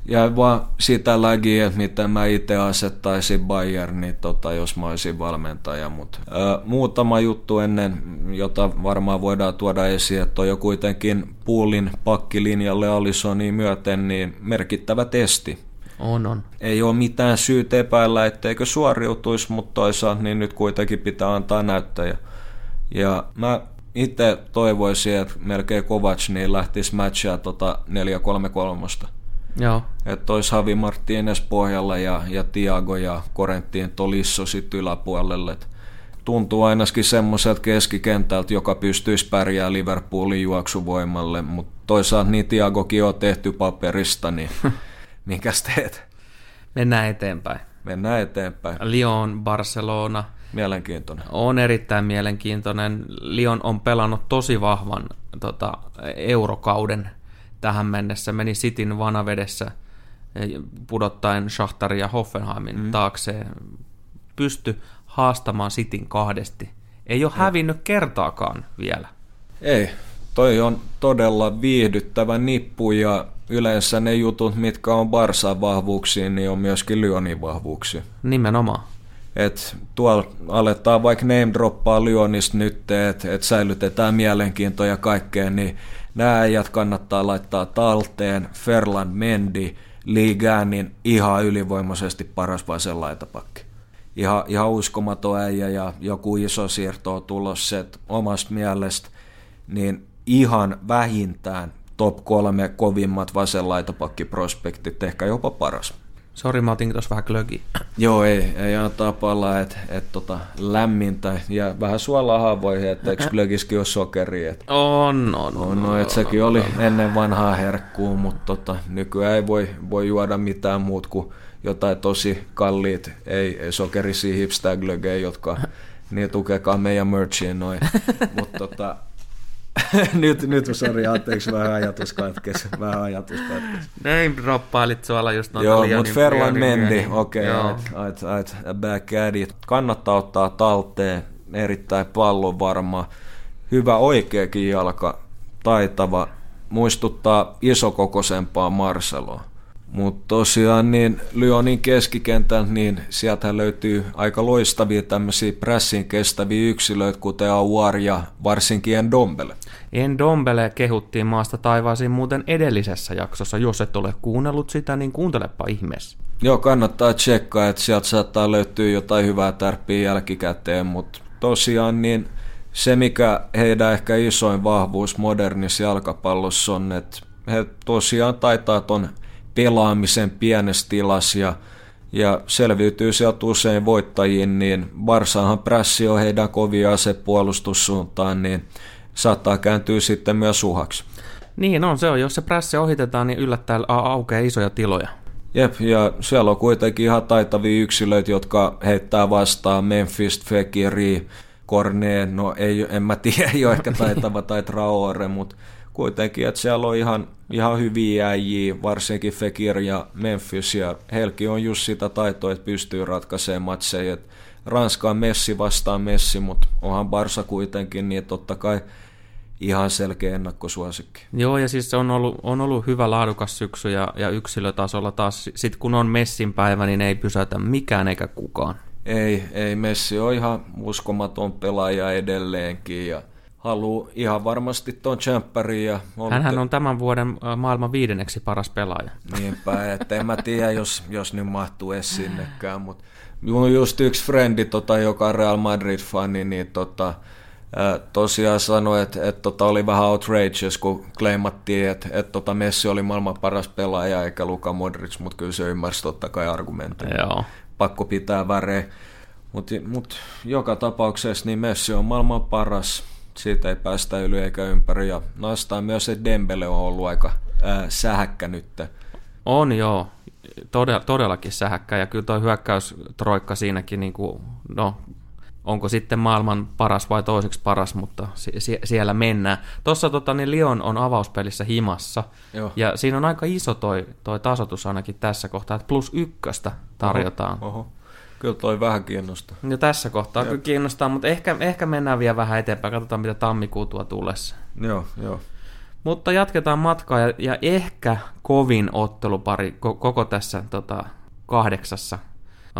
jäi vaan sitä lägiä, että mitä mä itse asettaisin Bayerniin, jos mä olisin valmentaja. Mut muutama juttu ennen, jota varmaan voidaan tuoda esiin, että on jo kuitenkin Poolin pakkilinjalle Alissoni myöten niin merkittävä testi. On. Ei ole mitään syytä epäillä, etteikö suoriutuisi, mutta toisaalta niin nyt kuitenkin pitää antaa näyttöjä. Ja mä itse toivoisin, että melkein Kovac niin lähtisi matchaa 4-3-3. Joo. Että olisi Javi Martínez pohjalla ja Thiago ja Corentin Tolisso sitten yläpuolelle. Tuntuu ainakin semmoiselta keskikentältä, joka pystyisi pärjää Liverpoolin juoksuvoimalle, mutta toisaalta niin Thiagokin on tehty paperista, niin... Minkäs teet? Mennään eteenpäin. Lyon, Barcelona. Mielenkiintoinen. On erittäin mielenkiintoinen. Lyon on pelannut tosi vahvan eurokauden tähän mennessä. Meni Cityn vanavedessä pudottaen Schachtarin ja Hoffenheimin taakseen. Pysty haastamaan Cityn kahdesti. Ei ole hävinnyt kertaakaan vielä. Ei. Toi on todella viihdyttävä nippu, ja yleensä ne jutut, mitkä on Barsan vahvuuksia, niin on myöskin Lyonin vahvuuksia. Nimenomaan. Et tuolla aletaan vaikka name-droppaa Lyonista nyt, että säilytetään mielenkiintoa ja kaikkea, niin nämä äijät kannattaa laittaa talteen. Ferland Mendy, liigaan, niin ihan ylivoimaisesti paras vasen laitapakki. Ihan uskomaton äijä ja joku iso siirto on tulossa, että omasta mielestä niin ihan vähintään top 3 kovimmat vasen laitapakkiprospektit, ehkä jopa paras. Sori, mä otin tuossa vähän klökiä. Joo, ei aina tapalla, että lämmintä ja vähän suolaa haavoihin, että eikö klökissäkin ole sokeria? On. Että sekin oli ennen vanhaa herkkuu, mutta nykyään ei voi juoda mitään muut kuin jotain tosi kalliit, ei sokerisia hipstag-lögejä, jotka niin tukekaa meidän merchiin noin, mutta nyt sori, anteeksi, vähän ajatus katkesi. Näin droppailit suolla just noita. Joo, mutta Ferland Mendy, okei, back at it. Kannattaa ottaa talteen, erittäin pallon varma, hyvä oikeakin jalka, taitava, muistuttaa isokokoisempaa Marceloa. Mutta tosiaan niin Lyonin keskikentän, niin sieltä löytyy aika loistavia tämmöisiä pressin kestäviä yksilöitä, kuten Aouar ja varsinkin Ndombele. Ndombele kehuttiin maasta taivaisiin muuten edellisessä jaksossa. Jos et ole kuunnellut sitä, niin kuuntelepa ihmeessä. Joo, kannattaa tsekkaa, että sieltä saattaa löytyä jotain hyvää tärppiä jälkikäteen, mutta tosiaan niin se, mikä heidän ehkä isoin vahvuus modernissa jalkapallossa on, että he tosiaan taitaa ton pelaamisen pienessä tilassa ja selviytyy sieltä usein voittajiin, niin Barsahan prässi on heidän kovia asepuolustussuuntaan, niin saattaa kääntyä sitten myös uhaksi. Niin on se on, jos se prässi ohitetaan, niin yllättäen aukeaa isoja tiloja. Jep, ja siellä on kuitenkin ihan taitavia yksilöitä, jotka heittää vastaan Memphis, Fekiri, Corneen, no ei, en mä tiedä, ei ole ehkä taitava tai Traore, mutta kuitenkin, että siellä on ihan hyviä äijiä, varsinkin Fekir ja Memphis, ja Helki on just sitä taitoa, että pystyy ratkaisemaan matseja. Et Ranska on Messi vastaan Messi, mutta onhan Barsa kuitenkin, niin totta kai ihan selkeä ennakkosuosikki. Joo, ja siis se on ollut hyvä laadukas syksy, ja yksilötasolla taas, sit kun on Messin päivä, niin ei pysäytä mikään eikä kukaan. Ei Messi on ihan uskomaton pelaaja edelleenkin, ja haluu ihan varmasti tuon tsemppäriin. Hänhän on tämän vuoden maailman 5. paras pelaaja. Niinpä, että en mä tiedä, jos nyt mahtuu edes sinnekään. Mutta just yksi frendi, joka on Real Madrid-fani, niin tosiaan sanoi, että oli vähän outrageous, kun kleimattiin, että Messi oli maailman paras pelaaja eikä Luka Modric, mutta kyllä se ymmärsi totta kai argumentin. Joo. Pakko pitää väreä. Mutta joka tapauksessa niin Messi on maailman paras. Siitä ei päästä yli eikä ympäri, ja nostaan myös, että Dembele on ollut aika sähäkkä nyt. On joo, todellakin sähäkkä, ja kyllä tuo hyökkäystroikka siinäkin, niin kuin, no onko sitten maailman paras vai toiseksi paras, mutta siellä mennään. Tuossa niin Lyon on avauspelissä himassa, joo. Ja siinä on aika iso toi tasoitus ainakin tässä kohtaa, että +1 tarjotaan. Oho. Kyllä toi vähän kiinnostaa. No tässä kohtaa kyllä kiinnostaa, mutta ehkä mennään vielä vähän eteenpäin. Katsotaan, mitä tammikuu tuo tullessa. Joo. Mutta jatketaan matkaa ja ehkä kovin ottelupari koko tässä 8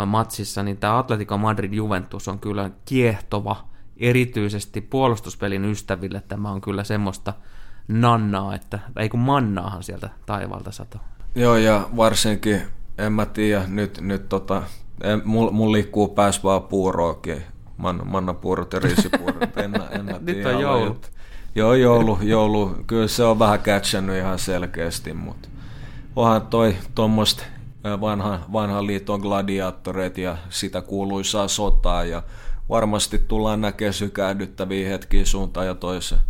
matsissa, niin tämä Atletico Madrid-Juventus on kyllä kiehtova, erityisesti puolustuspelin ystäville. Tämä on kyllä semmoista nannaa, että ei kun mannaahan sieltä taivaalta sato. Joo, ja varsinkin, en mä tiedä, nyt Mun liikkuu pääs vaan puuroakin. Mannapuurot ja riisipuurot. En nyt on joulu. Joo, joulu. Kyllä se on vähän catchannut ihan selkeästi, mutta onhan toi tuommoista vanhan liiton gladiaattoreita ja sitä kuuluisaa sotaa, ja varmasti tullaan näkemään sykähdyttäviä hetkiä suuntaan ja toiseen.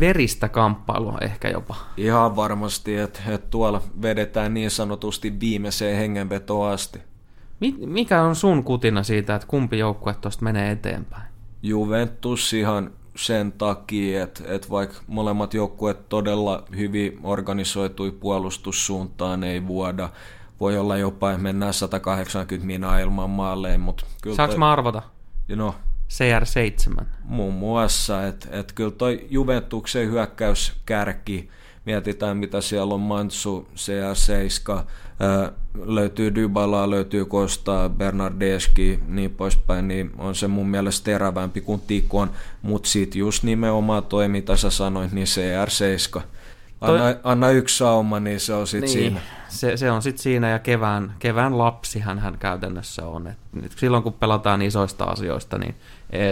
Veristä kamppailua ehkä jopa. Ihan varmasti, että tuolla vedetään niin sanotusti viimeiseen hengenvetoon asti. Mikä on sun kutina siitä, että kumpi joukkue tuosta menee eteenpäin? Juventus ihan sen takia, että vaikka molemmat joukkueet todella hyvin organisoitui puolustussuuntaan, ei vuoda. Voi olla jopa, että mennään 180 minaa ilman maaleja. Saanko mä arvata? No. CR7. Muun muassa, että kyllä toi Juventuksen hyökkäyskärki, mietitään, mitä siellä on Mansu, CR7, löytyy Dybala, löytyy Costa, Bernardeski, niin poispäin, niin on se mun mielestä terävämpi kuin Tikon, mutta sitten just nimenomaan toi, mitä sä sanoit, niin CR7. Anna yksi sauma, niin se on sitten niin, siinä. Se on sitten siinä, ja kevään lapsihan hän käytännössä on. Et nyt silloin, kun pelataan isoista asioista, niin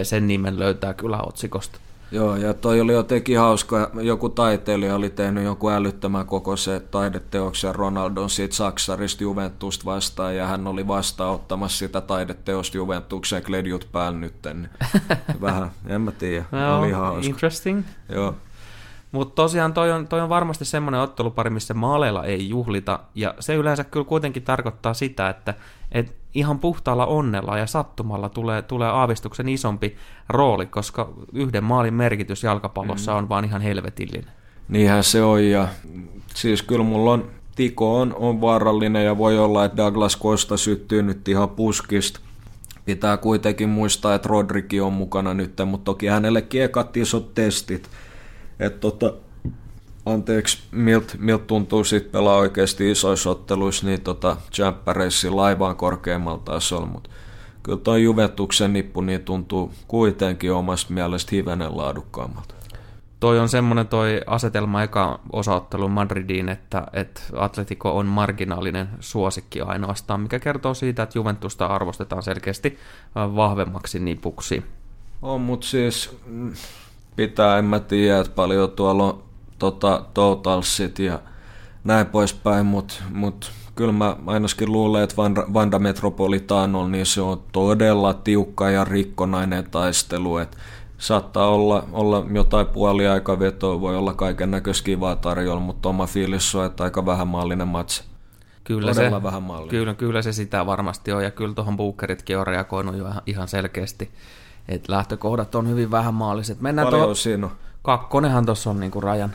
sen nimen löytää kyllä otsikosta. Joo, ja toi oli jotenkin hauska. Joku taiteilija oli tehnyt jonkun älyttömän kokoisen taideteoksen Ronaldon siitä Saksarista Juventusta vastaan, ja hän oli vastaanottamassa sitä taideteosta Juventuksen kledjut päällä nytten. Vähän, en mä tiedä. No, oli ihan hauska. Interesting. Joo. Mutta tosiaan toi on varmasti semmoinen ottelupari, missä maaleilla ei juhlita, ja se yleensä kyllä kuitenkin tarkoittaa sitä, että ihan puhtaalla onnella ja sattumalla tulee aavistuksen isompi rooli, koska yhden maalin merkitys jalkapallossa on vaan ihan helvetillinen. Niinhän se on, ja siis kyllä mulla on, Tiko on vaarallinen, ja voi olla, että Douglas Costa syttyy nyt ihan puskista. Pitää kuitenkin muistaa, että Rodrikin on mukana nyt, mutta toki hänellekin ekat isot testit. Että anteeksi, miltä tuntuu sitten pelaa oikeasti isoissa otteluissa niin tsemppäreissä laivaan korkeammalla tasolla, mutta kyllä tuo Juventuksen nippu niin tuntuu kuitenkin omasta mielestä hivenen laadukkaammalta. Toi on semmoinen toi asetelma eka osaottelun Madridiin, että Atletico on marginaalinen suosikki ainoastaan, mikä kertoo siitä, että Juventusta arvostetaan selkeästi vahvemmaksi nipuksi. On, mutta siis... Pitää, en mä tiedä, että paljon tuolla on totalsit ja näin poispäin, mutta kyllä mä ainakin luulen, että Wanda Metropolitano, niin se on todella tiukka ja rikkonainen taistelu. Et saattaa olla jotain puoliaikavetoa, voi olla kaiken näköistä kivaa tarjolla, mutta oma fiilis on, että aika vähän maallinen matsi. Kyllä se sitä varmasti on, ja kyllä tuohon Bookeritkin on reagoinut jo ihan selkeästi. Et lähtökohdat on hyvin vähän maaliset. Mennään kakkonenhan tuossa on niinku rajan.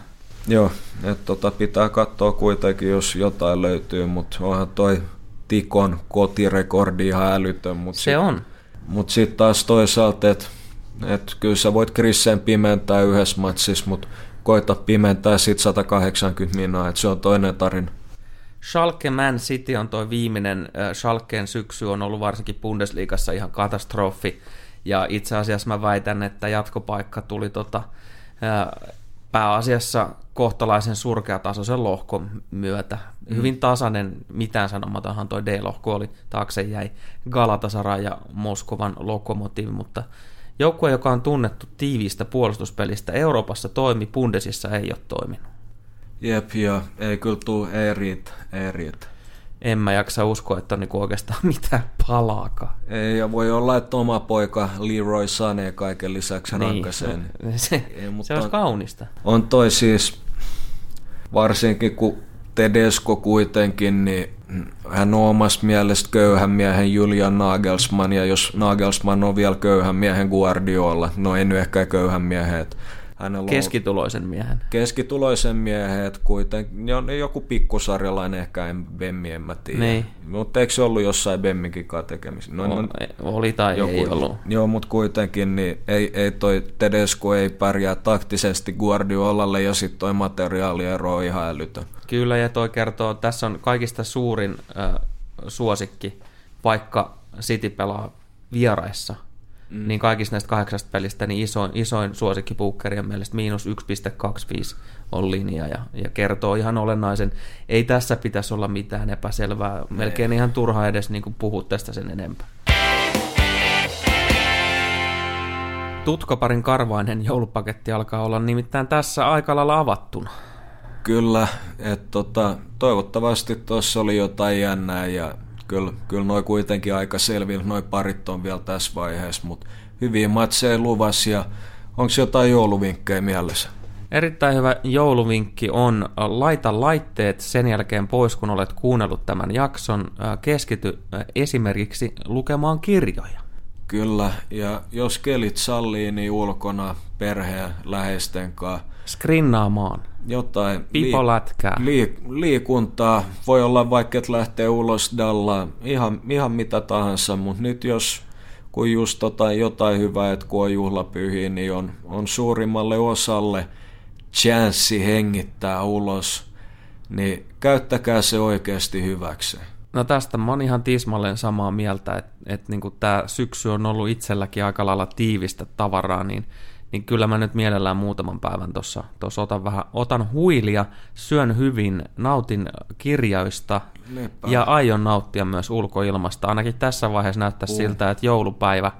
Joo, että pitää katsoa kuitenkin, jos jotain löytyy, mutta onhan toi Tikon kotirekordi ihan älytön. Se on. Mutta sitten taas toisaalta, että kyllä sä voit Krissen pimentää yhdessä matsissa, mutta koita pimentää sitten 180 minaa, että se on toinen tarina. Schalke Man City on toi viimeinen. Schalkeen syksy on ollut varsinkin Bundesliigassa ihan katastrofi. Ja itse asiassa mä väitän, että jatkopaikka tuli pääasiassa kohtalaisen surkeatasoisen lohkon myötä. Hyvin tasainen, mitään sanomatonhan toi D-lohko oli. Taakse jäi Galatasaray ja Moskovan Lokomotiv, mutta joukkue, joka on tunnettu tiiviistä puolustuspelistä, Euroopassa toimi, Bundesissa ei ole toiminut. Jep, ja ei kyllä tule, ei riitä. En mä jaksa uskoa, että on niinku oikeastaan mitään palaakaan. Ei, ja voi olla, että oma poika Leroy Sané kaiken lisäksi rankaisee. Niin. Se olisi kaunista. On toi siis, varsinkin kun Tedesco kuitenkin, niin hän on omasta mielestä köyhän miehen Julian Nagelsmann, ja jos Nagelsmann on vielä köyhän miehen Guardiola, no ei nyt ehkä köyhän miehen, Keskituloisen miehen, kuitenkin joku pikkusarjalainen ehkä Bemmi, en mä tiedä. Niin. Mutta eikö se ollut jossain Bemminkinkaan tekemisissä? Oli tai joku, ei ollut. Joo, mutta kuitenkin niin ei toi Tedesco ei pärjää taktisesti Guardiolalle, ja sitten toi materiaaliero on ihan älytön. Kyllä, ja toi kertoo, tässä on kaikista suurin suosikki, vaikka City pelaa vieraissa. Niin kaikista näistä 8 pelistä niin isoin suosikkipuukkerien mielestä -1,25 on linja, ja kertoo ihan olennaisen. Ei tässä pitäisi olla mitään epäselvää, melkein ihan turha edes niin kuin puhua tästä sen enempää. Tutkaparin karvainen joulupaketti alkaa olla nimittäin tässä aika lailla avattuna. Kyllä, että toivottavasti tuossa oli jotain jännää, ja Kyllä noi kuitenkin aika selvillä, noi parit on vielä tässä vaiheessa, mutta hyviä matseja luvassa, ja onko jotain jouluvinkkejä mielessä? Erittäin hyvä jouluvinkki on, laita laitteet sen jälkeen pois, kun olet kuunnellut tämän jakson, keskity esimerkiksi lukemaan kirjoja. Kyllä, ja jos kelit sallii, niin ulkona perheen läheisten kanssa. Skrinnaamaan. Jotain liikuntaa, voi olla vaikka et lähtee ulos dallaan, ihan mitä tahansa, mutta nyt jos kun just jotain hyvää, että kun on juhlapyhiä, niin on suurimmalle osalle chanssi hengittää ulos, niin käyttäkää se oikeasti hyväksi. No tästä mä oon ihan tismalleen samaa mieltä, että niinku tää syksy on ollut itselläkin aika lailla tiivistä tavaraa, niin niin kyllä mä nyt mielellään muutaman päivän tuossa otan huilia, syön hyvin, nautin kirjoista ja aion nauttia myös ulkoilmasta. Ainakin tässä vaiheessa näyttää siltä, että joulupäivä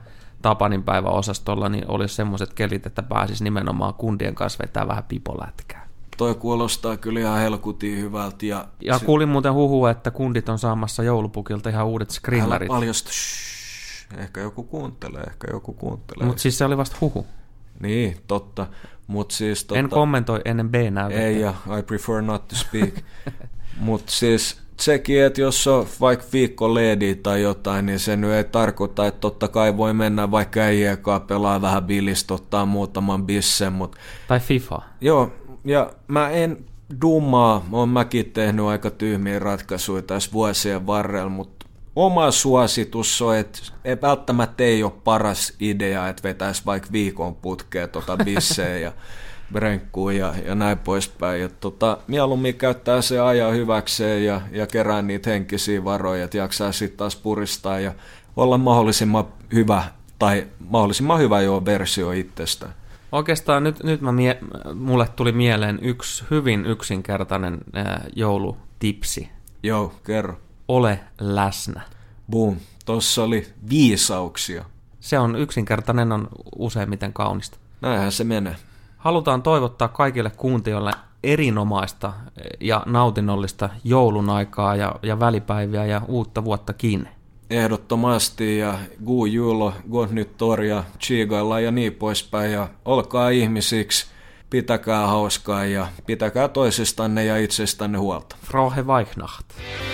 Tapaninpäiväosastolla niin olisi semmoiset kelit, että pääsisi nimenomaan kundien kanssa vetää vähän pipolätkää. Toi kuulostaa kyllä ihan helkutin hyvältä. Ja kuulin muuten huhua, että kundit on saamassa joulupukilta ihan uudet skrillarit. Ehkä joku kuuntelee. Mutta siis se oli vasta huhu. Niin, totta. Mut siis, en kommentoi ennen B-näytettä. Ei, ja I prefer not to speak. Mutta siis sekin, että jos on vaikka viikko leediä tai jotain, niin se nyt ei tarkoita, että totta kai voi mennä vaikka äijäkaan, pelaa vähän bilistä, ottaa muutaman bissen. Tai FIFA. Joo, ja mä en dumaa, oon mäkin tehnyt aika tyhmiä ratkaisuja tässä vuosien varrella, mutta oma suositus on, että välttämättä ei ole paras idea, että vetäisi vaikka viikon putkea bissejä ja renkkuun ja näin poispäin. Ja mieluummin käyttää se ajan hyväkseen ja kerää niitä henkisiä varoja, että jaksaa sitten taas puristaa ja olla mahdollisimman hyvä jo versio itsestään. Oikeastaan nyt mulle tuli mieleen yksi hyvin yksinkertainen joulutipsi. Joo, kerro. Ole läsnä. Boom. Tuossa oli viisauksia. Se on yksinkertainen, on useimmiten kaunista. Näinhän se menee. Halutaan toivottaa kaikille kuuntelijoille erinomaista ja nautinnollista joulun aikaa ja välipäiviä ja uutta vuottakin. Ehdottomasti ja guu julo, go nyt torja, chiigaillaan ja niin poispäin ja olkaa ihmisiksi, pitäkää hauskaa ja pitäkää toisistanne ja itsestänne huolta. Frohe Weihnacht.